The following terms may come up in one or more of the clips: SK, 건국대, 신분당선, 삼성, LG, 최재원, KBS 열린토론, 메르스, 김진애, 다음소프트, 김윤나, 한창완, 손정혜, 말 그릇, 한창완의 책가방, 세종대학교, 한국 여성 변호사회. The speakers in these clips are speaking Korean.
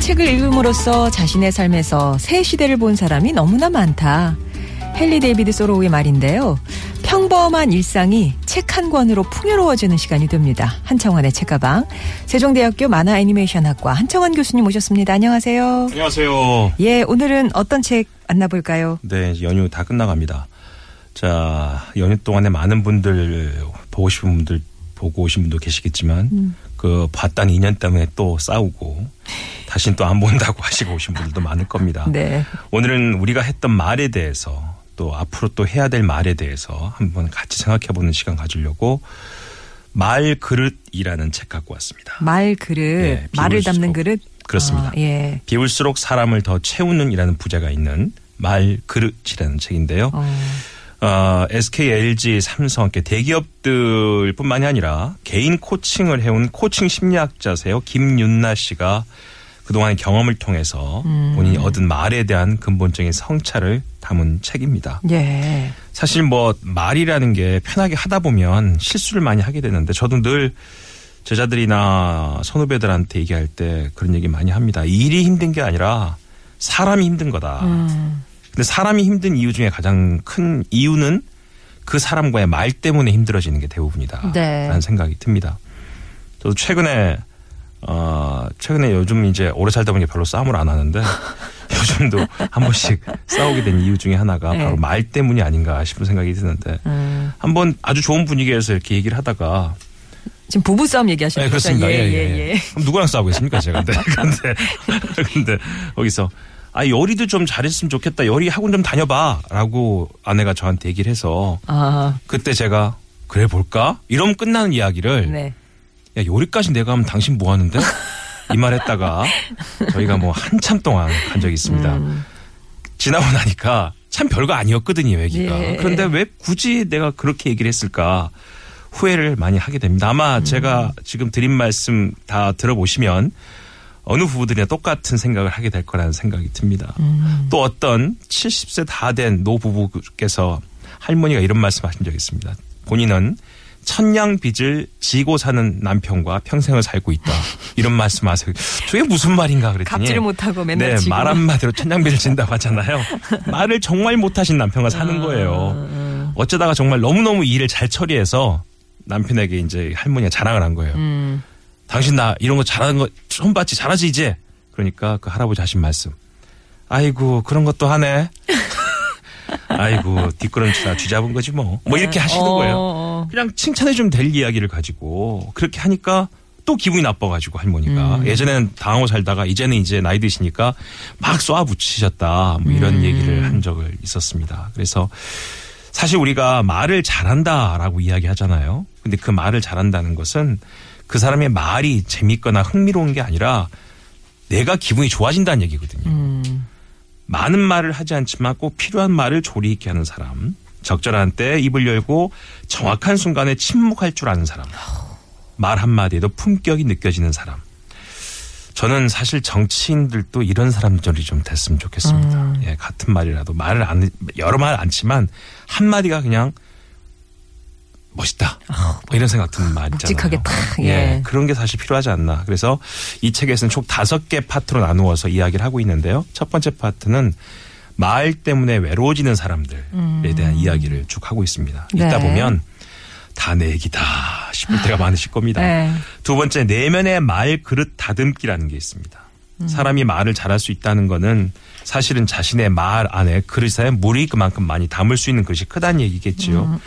책을 읽음으로써 자신의 삶에서 새 시대를 본 사람이 너무나 많다. 헨리 데이비드 소로우의 말인데요. 평범한 일상이 책 한 권으로 풍요로워지는 시간이 됩니다. 한창완의 책가방, 세종대학교 만화 애니메이션학과 한창완 교수님 모셨습니다. 안녕하세요. 안녕하세요. 예, 오늘은 어떤 책 만나볼까요? 네, 연휴 다 끝나갑니다. 자, 연휴 동안에 많은 분들 보고 싶은 분들 보고 오신 분도 계시겠지만 그 봤던 인연 때문에 또 싸우고 다시는 또 안 본다고 하시고 오신 분들도 많을 겁니다. 네. 오늘은 우리가 했던 말에 대해서 또 앞으로 또 해야 될 말에 대해서 한번 같이 생각해보는 시간 가지려고 말 그릇이라는 책 갖고 왔습니다. 말 그릇. 예, 말을 담는 그릇. 그렇습니다. 아, 예. 비울수록 사람을 더 채우는 이라는 부제가 있는 말 그릇이라는 책인데요. SK, LG, 삼성 이렇게 대기업들 뿐만이 아니라 개인 코칭을 해온 코칭 심리학자세요. 김윤나 씨가 그동안의 경험을 통해서 본인이 얻은 말에 대한 근본적인 성찰을 담은 책입니다. 예. 사실 뭐 말이라는 게 편하게 하다 보면 실수를 많이 하게 되는데 저도 늘 제자들이나 선후배들한테 얘기할 때 그런 얘기 많이 합니다. 일이 힘든 게 아니라 사람이 힘든 거다. 근데 사람이 힘든 이유 중에 가장 큰 이유는 그 사람과의 말 때문에 힘들어지는 게 대부분이다. 네. 라는 생각이 듭니다. 저도 최근에 요즘 이제 오래 살다 보니까 별로 싸움을 안 하는데 요즘도 한 번씩 싸우게 된 이유 중에 하나가 바로 말 때문이 아닌가 싶은 생각이 드는데 한번 아주 좋은 분위기에서 이렇게 얘기를 하다가 지금 부부싸움 얘기하시는 거죠? 네, 그렇습니다. 예. 그럼 누구랑 싸우겠습니까? 제가. 근데 거기서 아, 요리도 좀 잘했으면 좋겠다. 요리 학원 좀 다녀봐. 라고 아내가 저한테 얘기를 해서 그때 제가 그래 볼까? 이러면 끝나는 이야기를 야, 요리까지 내가 하면 당신 뭐 하는데? 이 말 했다가 저희가 뭐 한참 동안 간 적이 있습니다. 지나고 나니까 참 별거 아니었거든요, 얘기가. 예. 그런데 왜 굳이 내가 그렇게 얘기를 했을까? 후회를 많이 하게 됩니다. 아마 제가 지금 드린 말씀 다 들어보시면 어느 부부들이나 똑같은 생각을 하게 될 거라는 생각이 듭니다. 또 어떤 70세 다 된 노부부께서 할머니가 이런 말씀 하신 적이 있습니다. 본인은 천냥빚을 지고 사는 남편과 평생을 살고 있다. 이런 말씀 하세요. 저게 무슨 말인가 그랬더니. 갚지를 못하고 맨날 지고. 말 한마디로 천냥빚을 진다고 하잖아요. 말을 정말 못하신 남편과 사는 거예요. 어쩌다가 정말 너무너무 일을 잘 처리해서 남편에게 이제 할머니가 자랑을 한 거예요. 당신 나 이런 거 잘하는 거 처음 봤지? 잘하지 이제? 그러니까 그 할아버지 하신 말씀. 아이고 그런 것도 하네. 아이고 뒷걸음치나 뒤잡은 거지 뭐 이렇게 하시는 거예요. 그냥 칭찬해 주면 될 이야기를 가지고 그렇게 하니까 또 기분이 나빠가지고 할머니가. 예전에는 당하고 살다가 이제는 이제 나이 드시니까 막 쏘아붙이셨다. 뭐 이런 얘기를 한 적을 있었습니다. 그래서 사실 우리가 말을 잘한다라고 이야기하잖아요. 근데 그 말을 잘한다는 것은 그 사람의 말이 재밌거나 흥미로운 게 아니라 내가 기분이 좋아진다는 얘기거든요. 많은 말을 하지 않지만 꼭 필요한 말을 조리 있게 하는 사람. 적절한 때 입을 열고 정확한 순간에 침묵할 줄 아는 사람. 말 한마디에도 품격이 느껴지는 사람. 저는 사실 정치인들도 이런 사람들이 좀 됐으면 좋겠습니다. 예, 같은 말이라도 여러 말 않지만 한마디가 그냥 멋있다. 뭐 이런 생각 드는 말이잖아요. 묵직하게 탁. 예. 예. 그런 게 사실 필요하지 않나. 그래서 이 책에서는 총 5개 파트로 나누어서 이야기를 하고 있는데요. 첫 번째 파트는 말 때문에 외로워지는 사람들에 대한 이야기를 쭉 하고 있습니다. 읽다 보면 다 내 얘기다 싶을 때가 많으실 겁니다. 네. 두 번째 내면의 말 그릇 다듬기라는 게 있습니다. 사람이 말을 잘할 수 있다는 거는 사실은 자신의 말 안에 그릇에 물이 그만큼 많이 담을 수 있는 그릇이 크다는 얘기겠지요.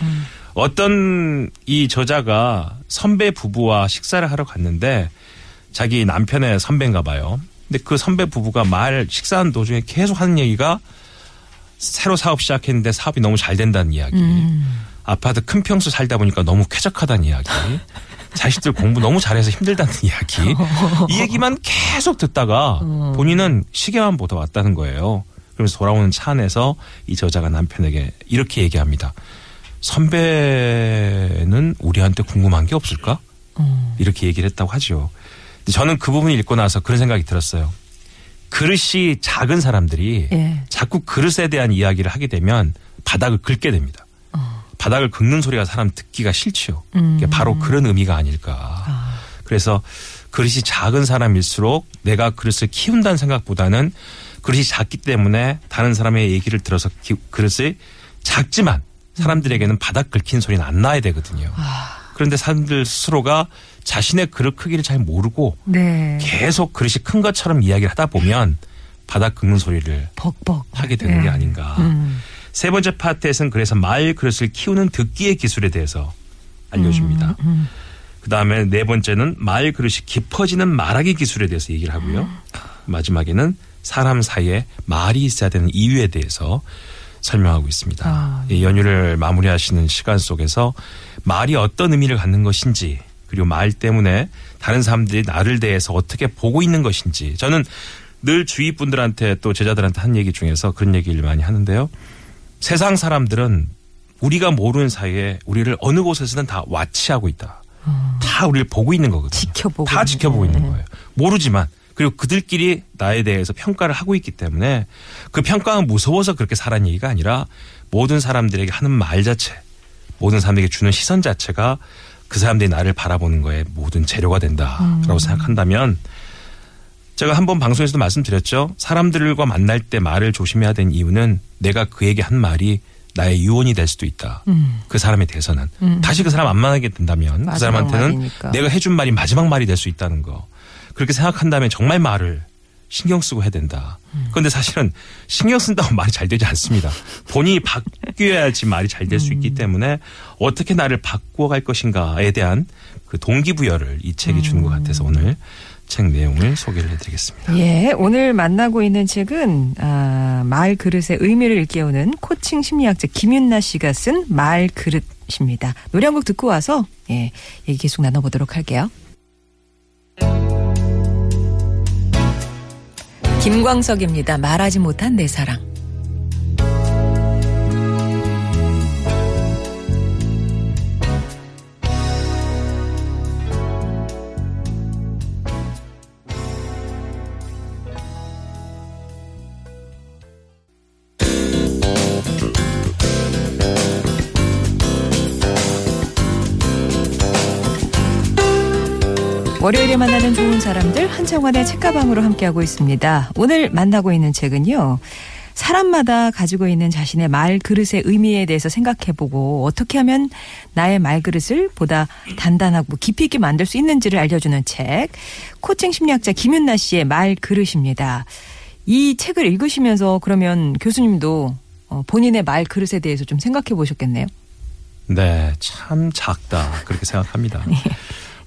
어떤 이 저자가 선배 부부와 식사를 하러 갔는데 자기 남편의 선배인가 봐요. 근데 그 선배 부부가 식사하는 도중에 계속 하는 얘기가 새로 사업 시작했는데 사업이 너무 잘 된다는 이야기. 아파트 큰 평수 살다 보니까 너무 쾌적하다는 이야기. 자식들 공부 너무 잘해서 힘들다는 이야기. 이 얘기만 계속 듣다가 본인은 시계만 보다 왔다는 거예요. 그러면서 돌아오는 차 안에서 이 저자가 남편에게 이렇게 얘기합니다. 선배는 우리한테 궁금한 게 없을까? 이렇게 얘기를 했다고 하죠. 저는 그 부분을 읽고 나서 그런 생각이 들었어요. 그릇이 작은 사람들이 자꾸 그릇에 대한 이야기를 하게 되면 바닥을 긁게 됩니다. 바닥을 긁는 소리가 사람 듣기가 싫지요. 바로 그런 의미가 아닐까. 그래서 그릇이 작은 사람일수록 내가 그릇을 키운다는 생각보다는 그릇이 작기 때문에 다른 사람의 얘기를 들어서 그릇이 작지만 사람들에게는 바닥 긁힌 소리는 안 나야 되거든요. 그런데 사람들 스스로가 자신의 그릇 크기를 잘 모르고 계속 그릇이 큰 것처럼 이야기를 하다 보면 바닥 긁는 소리를 벅벅 하게 되는 게 아닌가. 세 번째 파트에서는 그래서 말 그릇을 키우는 듣기의 기술에 대해서 알려줍니다. 그다음에 네 번째는 말 그릇이 깊어지는 말하기 기술에 대해서 얘기를 하고요. 마지막에는 사람 사이에 말이 있어야 되는 이유에 대해서 설명하고 있습니다. 이 연휴를 마무리하시는 시간 속에서 말이 어떤 의미를 갖는 것인지 그리고 말 때문에 다른 사람들이 나를 대해서 어떻게 보고 있는 것인지 저는 늘 주위 분들한테 또 제자들한테 한 얘기 중에서 그런 얘기를 많이 하는데요. 세상 사람들은 우리가 모르는 사이에 우리를 어느 곳에서는 다 와치하고 있다. 다 우리를 보고 있는 거거든요. 지켜보고 있는 거예요. 모르지만 그리고 그들끼리 나에 대해서 평가를 하고 있기 때문에 그 평가가 무서워서 그렇게 사라는 얘기가 아니라 모든 사람들에게 하는 말 자체, 모든 사람들에게 주는 시선 자체가 그 사람들이 나를 바라보는 거에 모든 재료가 된다라고 생각한다면 제가 한번 방송에서도 말씀드렸죠. 사람들과 만날 때 말을 조심해야 되는 이유는 내가 그에게 한 말이 나의 유언이 될 수도 있다. 그 사람에 대해서는. 다시 그 사람 안 만나게 된다면 그 사람한테는 말이니까. 내가 해준 말이 마지막 말이 될 수 있다는 거. 그렇게 생각한다면 정말 말을 신경 쓰고 해야 된다. 그런데 사실은 신경 쓴다고 말이 잘 되지 않습니다. 본인이 바뀌어야지 말이 잘 될 수 있기 때문에 어떻게 나를 바꿔갈 것인가에 대한 그 동기부여를 이 책이 주는 것 같아서 오늘 책 내용을 소개를 해드리겠습니다. 예, 오늘 만나고 있는 책은 말 그릇의 의미를 일깨우는 코칭 심리학자 김윤나 씨가 쓴 말 그릇입니다. 노래 한 곡 듣고 와서 얘기 계속 나눠보도록 할게요. 김광석입니다. 말하지 못한 내 사랑. 월요일에 만나는 좋은 사람들 한창완의 책가방으로 함께하고 있습니다. 오늘 만나고 있는 책은요. 사람마다 가지고 있는 자신의 말 그릇의 의미에 대해서 생각해보고 어떻게 하면 나의 말 그릇을 보다 단단하고 깊이 있게 만들 수 있는지를 알려주는 책. 코칭 심리학자 김윤나 씨의 말 그릇입니다. 이 책을 읽으시면서 그러면 교수님도 본인의 말 그릇에 대해서 좀 생각해보셨겠네요. 네. 참 작다. 그렇게 생각합니다. 네.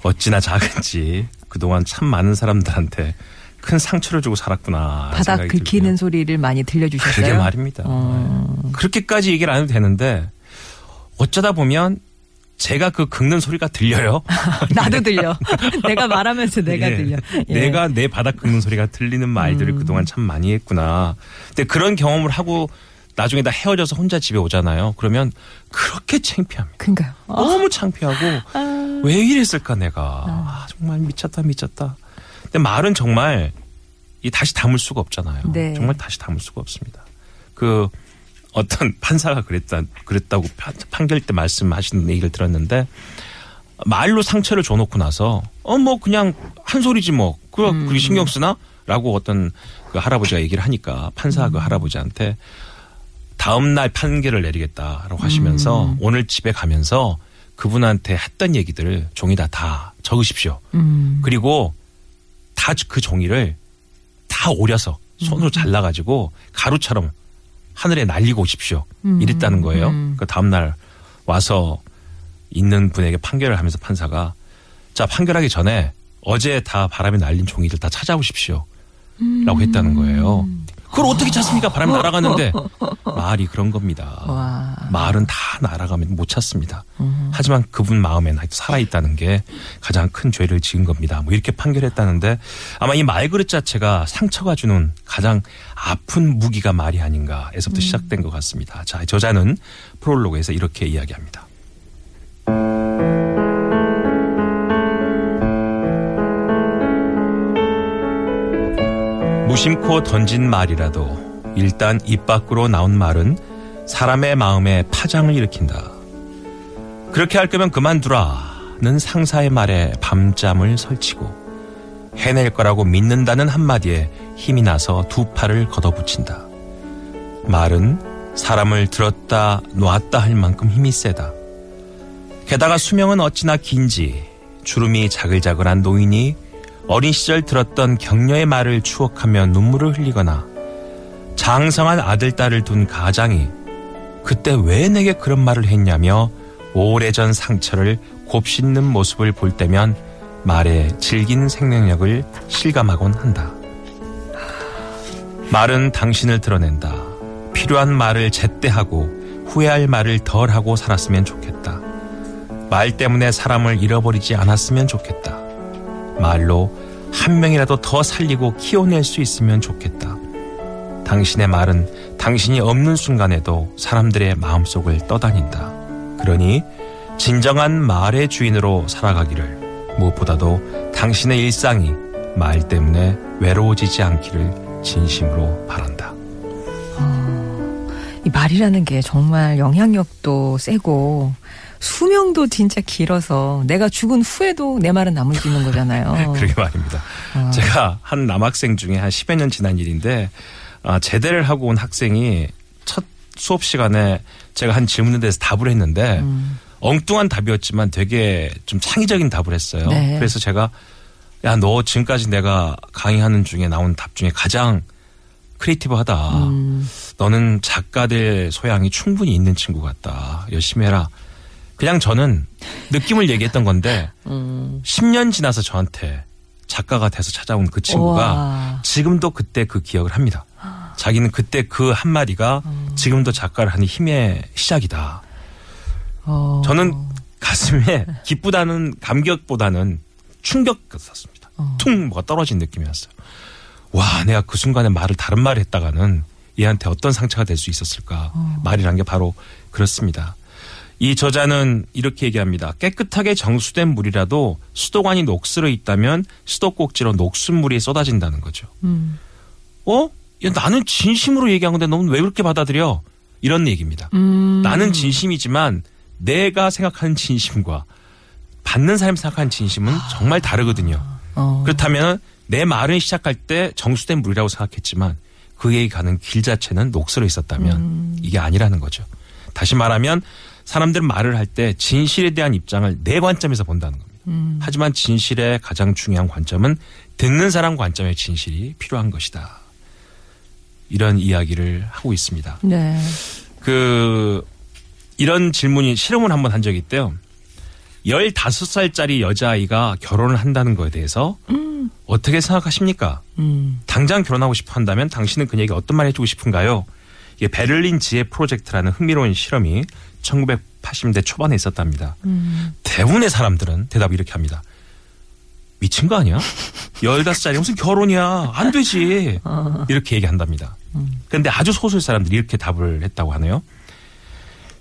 어찌나 작은지 그동안 참 많은 사람들한테 큰 상처를 주고 살았구나. 바닥 긁히는 소리를 많이 들려주셨어요? 그게 말입니다. 그렇게까지 얘기를 안 해도 되는데 어쩌다 보면 제가 그 긁는 소리가 들려요. 나도 들려. 내가 말하면서 내가 들려. 예. 내가 내 바닥 긁는 소리가 들리는 말들을 그동안 참 많이 했구나. 근데 그런 경험을 하고 나중에 다 헤어져서 혼자 집에 오잖아요. 그러면 그렇게 창피합니다. 그러니까요. 너무 창피하고 왜 이랬을까 내가. 정말 미쳤다. 근데 말은 정말 다시 담을 수가 없잖아요. 네. 정말 다시 담을 수가 없습니다. 그 어떤 판사가 그랬다고 판결 때 말씀하시는 얘기를 들었는데 말로 상처를 줘놓고 나서 뭐 그냥 한 소리지 뭐 그게 신경 쓰나? 라고 어떤 그 할아버지가 얘기를 하니까 판사가 그 할아버지한테 다음 날 판결을 내리겠다라고 하시면서 오늘 집에 가면서 그분한테 했던 얘기들을 종이다 다 적으십시오. 그리고 다 그 종이를 다 오려서 손으로 잘라가지고 가루처럼 하늘에 날리고 오십시오. 이랬다는 거예요. 그 다음날 와서 있는 분에게 판결을 하면서 판사가 자 판결하기 전에 어제 다 바람에 날린 종이들 다 찾아오십시오. 라고 했다는 거예요. 그걸 어떻게 찾습니까? 바람이 날아갔는데. 말이 그런 겁니다. 와. 말은 다 날아가면 못 찾습니다. 하지만 그분 마음에는 살아있다는 게 가장 큰 죄를 지은 겁니다. 뭐 이렇게 판결했다는데 아마 이 말 그릇 자체가 상처가 주는 가장 아픈 무기가 말이 아닌가에서부터 시작된 것 같습니다. 자, 저자는 프롤로그에서 이렇게 이야기합니다. 무심코 던진 말이라도 일단 입 밖으로 나온 말은 사람의 마음에 파장을 일으킨다. 그렇게 할 거면 그만두라는 상사의 말에 밤잠을 설치고 해낼 거라고 믿는다는 한마디에 힘이 나서 두 팔을 걷어붙인다. 말은 사람을 들었다 놨다 할 만큼 힘이 세다. 게다가 수명은 어찌나 긴지 주름이 자글자글한 노인이 어린 시절 들었던 격려의 말을 추억하며 눈물을 흘리거나 장성한 아들, 딸을 둔 가장이 그때 왜 내게 그런 말을 했냐며 오래전 상처를 곱씹는 모습을 볼 때면 말의 질긴 생명력을 실감하곤 한다. 말은 당신을 드러낸다. 필요한 말을 제때 하고 후회할 말을 덜 하고 살았으면 좋겠다. 말 때문에 사람을 잃어버리지 않았으면 좋겠다. 말로 한 명이라도 더 살리고 키워낼 수 있으면 좋겠다. 당신의 말은 당신이 없는 순간에도 사람들의 마음속을 떠다닌다. 그러니 진정한 말의 주인으로 살아가기를, 무엇보다도 당신의 일상이 말 때문에 외로워지지 않기를 진심으로 바란다. 이 말이라는 게 정말 영향력도 세고 수명도 진짜 길어서 내가 죽은 후에도 내 말은 남을 수 있는 거잖아요. 그러게 말입니다. 제가 한 남학생 중에 한 10여 년 지난 일인데 제대를 하고 온 학생이 첫 수업 시간에 제가 한 질문에 대해서 답을 했는데 엉뚱한 답이었지만 되게 좀 창의적인 답을 했어요. 네. 그래서 제가 야, 너 지금까지 내가 강의하는 중에 나온 답 중에 가장 크리에이티브하다. 너는 작가들 소양이 충분히 있는 친구 같다. 열심히 해라. 그냥 저는 느낌을 얘기했던 건데 10년 지나서 저한테 작가가 돼서 찾아온 그 친구가 우와. 지금도 그때 그 기억을 합니다. 자기는 그때 그 한마디가 지금도 작가를 하는 힘의 시작이다. 저는 가슴에 기쁘다는 감격보다는 충격을 썼습니다. 퉁 뭐가 떨어진 느낌이었어요. 와, 내가 그 순간에 말을 다른 말을 했다가는 얘한테 어떤 상처가 될 수 있었을까. 말이란 게 바로 그렇습니다. 이 저자는 이렇게 얘기합니다. 깨끗하게 정수된 물이라도 수도관이 녹슬어 있다면 수도꼭지로 녹순물이 쏟아진다는 거죠. 야, 나는 진심으로 얘기한 건데 너는 왜 그렇게 받아들여? 이런 얘기입니다. 나는 진심이지만 내가 생각하는 진심과 받는 사람이 생각하는 진심은 정말 다르거든요. 그렇다면 내 말을 시작할 때 정수된 물이라고 생각했지만 그에 가는 길 자체는 녹슬어 있었다면 이게 아니라는 거죠. 다시 말하면 사람들은 말을 할 때 진실에 대한 입장을 내 관점에서 본다는 겁니다. 하지만 진실의 가장 중요한 관점은 듣는 사람 관점의 진실이 필요한 것이다. 이런 이야기를 하고 있습니다. 네. 이런 질문이 실험을 한번 한 적이 있대요. 15살짜리 여자아이가 결혼을 한다는 거에 대해서 어떻게 생각하십니까? 당장 결혼하고 싶어 한다면 당신은 그녀에게 어떤 말 해주고 싶은가요? 이게 베를린 지혜 프로젝트라는 흥미로운 실험이 1980년대 초반에 있었답니다. 대부분의 사람들은 대답을 이렇게 합니다. 미친 거 아니야? 15살이 무슨 결혼이야. 안 되지. 이렇게 얘기한답니다. 그런데 아주 소수의 사람들이 이렇게 답을 했다고 하네요.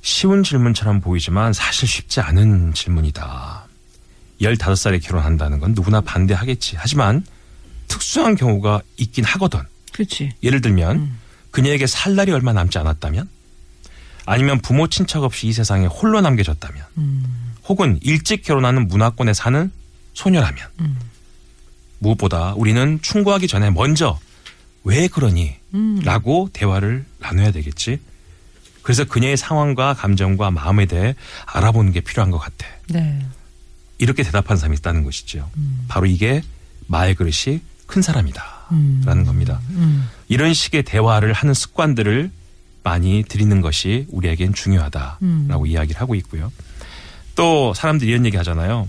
쉬운 질문처럼 보이지만 사실 쉽지 않은 질문이다. 15살에 결혼한다는 건 누구나 반대하겠지. 하지만 특수한 경우가 있긴 하거든. 그렇지. 예를 들면 그녀에게 살 날이 얼마 남지 않았다면, 아니면 부모 친척 없이 이 세상에 홀로 남겨졌다면, 혹은 일찍 결혼하는 문화권에 사는 소녀라면, 무엇보다 우리는 충고하기 전에 먼저 왜 그러니? 라고 대화를 나눠야 되겠지. 그래서 그녀의 상황과 감정과 마음에 대해 알아보는 게 필요한 것 같아. 네. 이렇게 대답한 사람이 있다는 것이죠. 바로 이게 말 그릇이 큰 사람이다. 라는 겁니다. 이런 식의 대화를 하는 습관들을 많이 들이는 것이 우리에겐 중요하다라고 이야기를 하고 있고요. 또 사람들이 이런 얘기 하잖아요.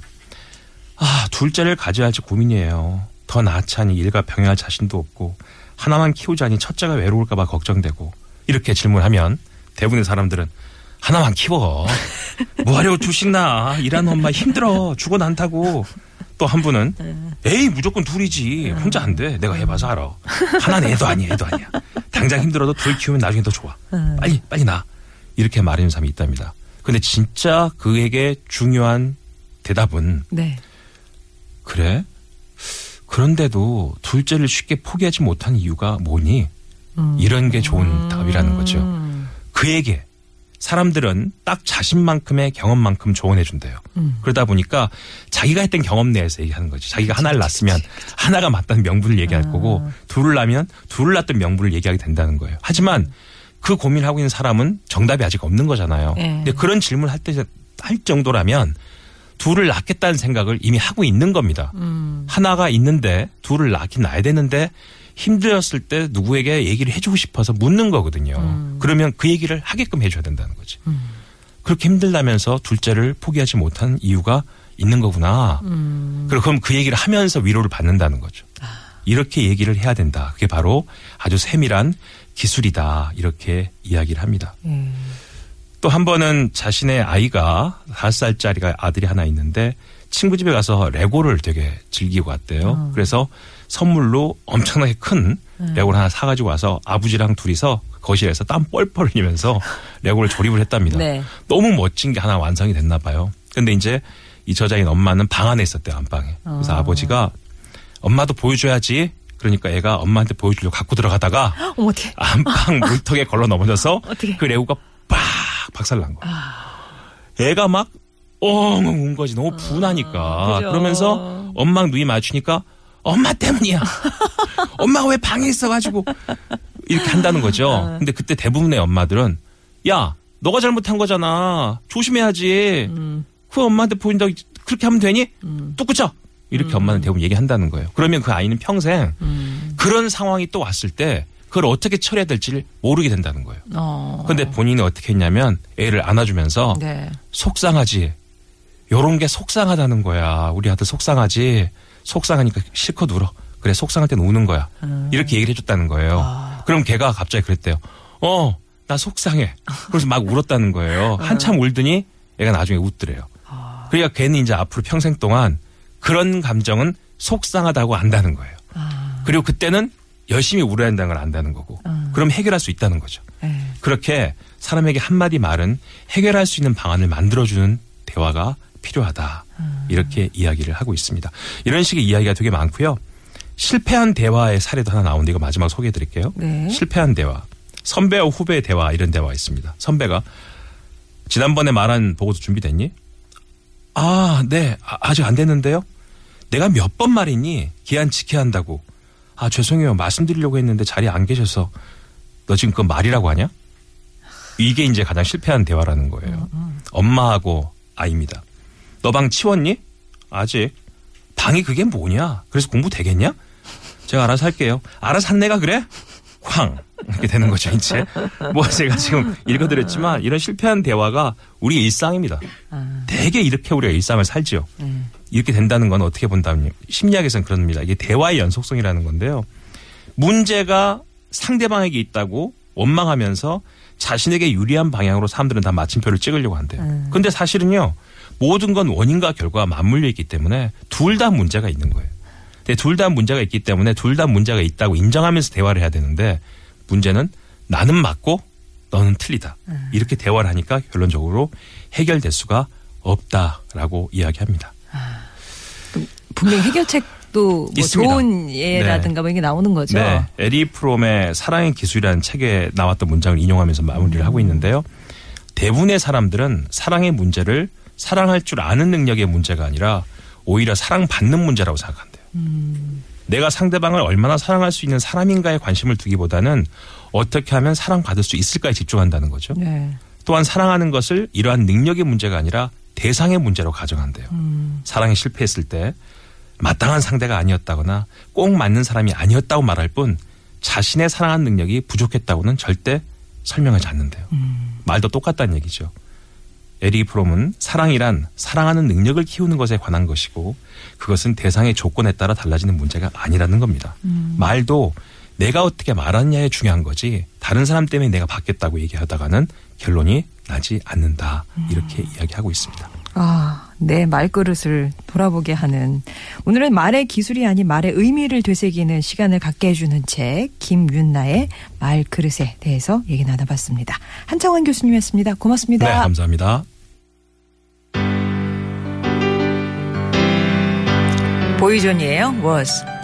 아, 둘째를 가져야 할지 고민이에요. 더 낳지 않니 일과 병행할 자신도 없고 하나만 키우자니 첫째가 외로울까 봐 걱정되고 이렇게 질문하면 대부분의 사람들은 하나만 키워. 뭐하려고 둘씩 낳아. 일하는 엄마 힘들어. 죽어 난다고. 또 한 분은 에이 무조건 둘이지. 혼자 안 돼. 내가 해봐서 알아. 하나는 애도 아니야. 당장 힘들어도 둘 키우면 나중에 더 좋아. 빨리 낳아. 이렇게 말하는 사람이 있답니다. 근데 진짜 그에게 중요한 대답은 네. 그래? 그런데도 둘째를 쉽게 포기하지 못한 이유가 뭐니? 이런 게 좋은 답이라는 거죠. 그에게 사람들은 딱 자신만큼의 경험만큼 조언해준대요. 그러다 보니까 자기가 했던 경험 내에서 얘기하는 거지. 자기가 하나를 낳았으면 하나가 맞다는 명분을 얘기할 거고 둘을 낳으면 둘을 낳았던 명분을 얘기하게 된다는 거예요. 하지만 그 고민을 하고 있는 사람은 정답이 아직 없는 거잖아요. 네. 근데 그런 질문을 할 정도라면 둘을 낳겠다는 생각을 이미 하고 있는 겁니다. 하나가 있는데 둘을 낳긴 낳아야 되는데 힘들었을 때 누구에게 얘기를 해주고 싶어서 묻는 거거든요. 그러면 그 얘기를 하게끔 해줘야 된다는 거지. 그렇게 힘들다면서 둘째를 포기하지 못한 이유가 있는 거구나. 그럼 그 얘기를 하면서 위로를 받는다는 거죠. 이렇게 얘기를 해야 된다. 그게 바로 아주 세밀한 기술이다. 이렇게 이야기를 합니다. 또 한 번은 자신의 아이가 5살짜리가 아들이 하나 있는데 친구 집에 가서 레고를 되게 즐기고 왔대요. 그래서 선물로 엄청나게 큰 레고를 하나 사가지고 와서 아버지랑 둘이서 거실에서 땀 뻘뻘 흘리면서 레고를 조립을 했답니다. 네. 너무 멋진 게 하나 완성이 됐나 봐요. 근데 이제 이 저자인 엄마는 방 안에 있었대요. 안방에. 그래서 아버지가 엄마도 보여줘야지. 그러니까 애가 엄마한테 보여주려고 갖고 들어가다가 안방 물통에 걸러 넘어져서 그 레고가 빡 박살난 거예요. 애가 막 엉엉 운 거지. 너무 분하니까. 그죠. 그러면서 엄마랑 눈이 맞추니까 엄마 때문이야. 엄마가 왜 방에 있어가지고 이렇게 한다는 거죠. 근데 그때 대부분의 엄마들은 야 너가 잘못한 거잖아. 조심해야지. 그 엄마한테 보인다고 그렇게 하면 되니? 뚜꾸쳐. 이렇게 엄마는 대부분 얘기한다는 거예요. 그러면 그 아이는 평생 그런 상황이 또 왔을 때 그걸 어떻게 처리해야 될지를 모르게 된다는 거예요. 그런데 본인이 어떻게 했냐면 애를 안아주면서 네. 속상하지. 요런 게 속상하다는 거야. 우리 아들 속상하지. 속상하니까 실컷 울어. 그래 속상할 땐 우는 거야. 이렇게 얘기를 해줬다는 거예요. 그럼 걔가 갑자기 그랬대요. 나 속상해. 그래서 막 울었다는 거예요. 한참 울더니 애가 나중에 웃더래요. 그러니까 걔는 이제 앞으로 평생 동안 그런 감정은 속상하다고 안다는 거예요. 그리고 그때는 열심히 울어야 한다는 걸 안다는 거고 그럼 해결할 수 있다는 거죠. 그렇게 사람에게 한마디 말은 해결할 수 있는 방안을 만들어주는 대화가 필요하다. 이렇게 이야기를 하고 있습니다. 이런 식의 이야기가 되게 많고요. 실패한 대화의 사례도 하나 나오는데 이거 마지막 소개해 드릴게요. 네. 실패한 대화. 선배와 후배의 대화 이런 대화가 있습니다. 선배가 지난번에 말한 보고서 준비됐니? 아, 네. 아직 안 됐는데요. 내가 몇 번 말했니? 기한 지켜야 한다고. 아, 죄송해요. 말씀드리려고 했는데 자리에 안 계셔서. 너 지금 그거 말이라고 하냐? 이게 이제 가장 실패한 대화라는 거예요. 엄마하고 아이입니다. 너 방 치웠니? 아직. 방이 그게 뭐냐? 그래서 공부 되겠냐? 제가 알아서 할게요. 알아서 한 내가 그래? 쾅. 이렇게 되는 거죠, 이제. 뭐 제가 지금 읽어드렸지만 이런 실패한 대화가 우리 일상입니다. 되게 이렇게 우리가 일상을 살지요. 이렇게 된다는 건 어떻게 본다면요. 심리학에서는 그렇습니다. 이게 대화의 연속성이라는 건데요. 문제가 상대방에게 있다고 원망하면서 자신에게 유리한 방향으로 사람들은 다 마침표를 찍으려고 한대요. 근데 사실은요. 모든 건 원인과 결과가 맞물려 있기 때문에 둘 다 문제가 있는 거예요. 근데 둘 다 문제가 있기 때문에 둘 다 문제가 있다고 인정하면서 대화를 해야 되는데 문제는 나는 맞고 너는 틀리다. 이렇게 대화를 하니까 결론적으로 해결될 수가 없다라고 이야기합니다. 분명히 해결책도 뭐 좋은 예라든가 네. 뭐 이게 나오는 거죠. 네. 에리 프롬의 사랑의 기술이라는 책에 나왔던 문장을 인용하면서 마무리를 하고 있는데요. 대부분의 사람들은 사랑의 문제를 사랑할 줄 아는 능력의 문제가 아니라 오히려 사랑받는 문제라고 생각한대요. 내가 상대방을 얼마나 사랑할 수 있는 사람인가에 관심을 두기보다는 어떻게 하면 사랑받을 수 있을까에 집중한다는 거죠. 네. 또한 사랑하는 것을 이러한 능력의 문제가 아니라 대상의 문제로 가정한대요. 사랑에 실패했을 때 마땅한 상대가 아니었다거나 꼭 맞는 사람이 아니었다고 말할 뿐 자신의 사랑하는 능력이 부족했다고는 절대 설명하지 않는데요. 말도 똑같다는 얘기죠. 에릭 프롬은 사랑이란 사랑하는 능력을 키우는 것에 관한 것이고 그것은 대상의 조건에 따라 달라지는 문제가 아니라는 겁니다. 말도 내가 어떻게 말하느냐에 중요한 거지 다른 사람 때문에 내가 받겠다고 얘기하다가는 결론이 나지 않는다. 이렇게 이야기하고 있습니다. 아, 내 말그릇을 돌아보게 하는, 오늘은 말의 기술이 아닌 말의 의미를 되새기는 시간을 갖게 해주는 책 김윤나의 말그릇에 대해서 얘기 나눠봤습니다. 한창완 교수님이었습니다. 고맙습니다. 네, 감사합니다. 보이존이에요. Was.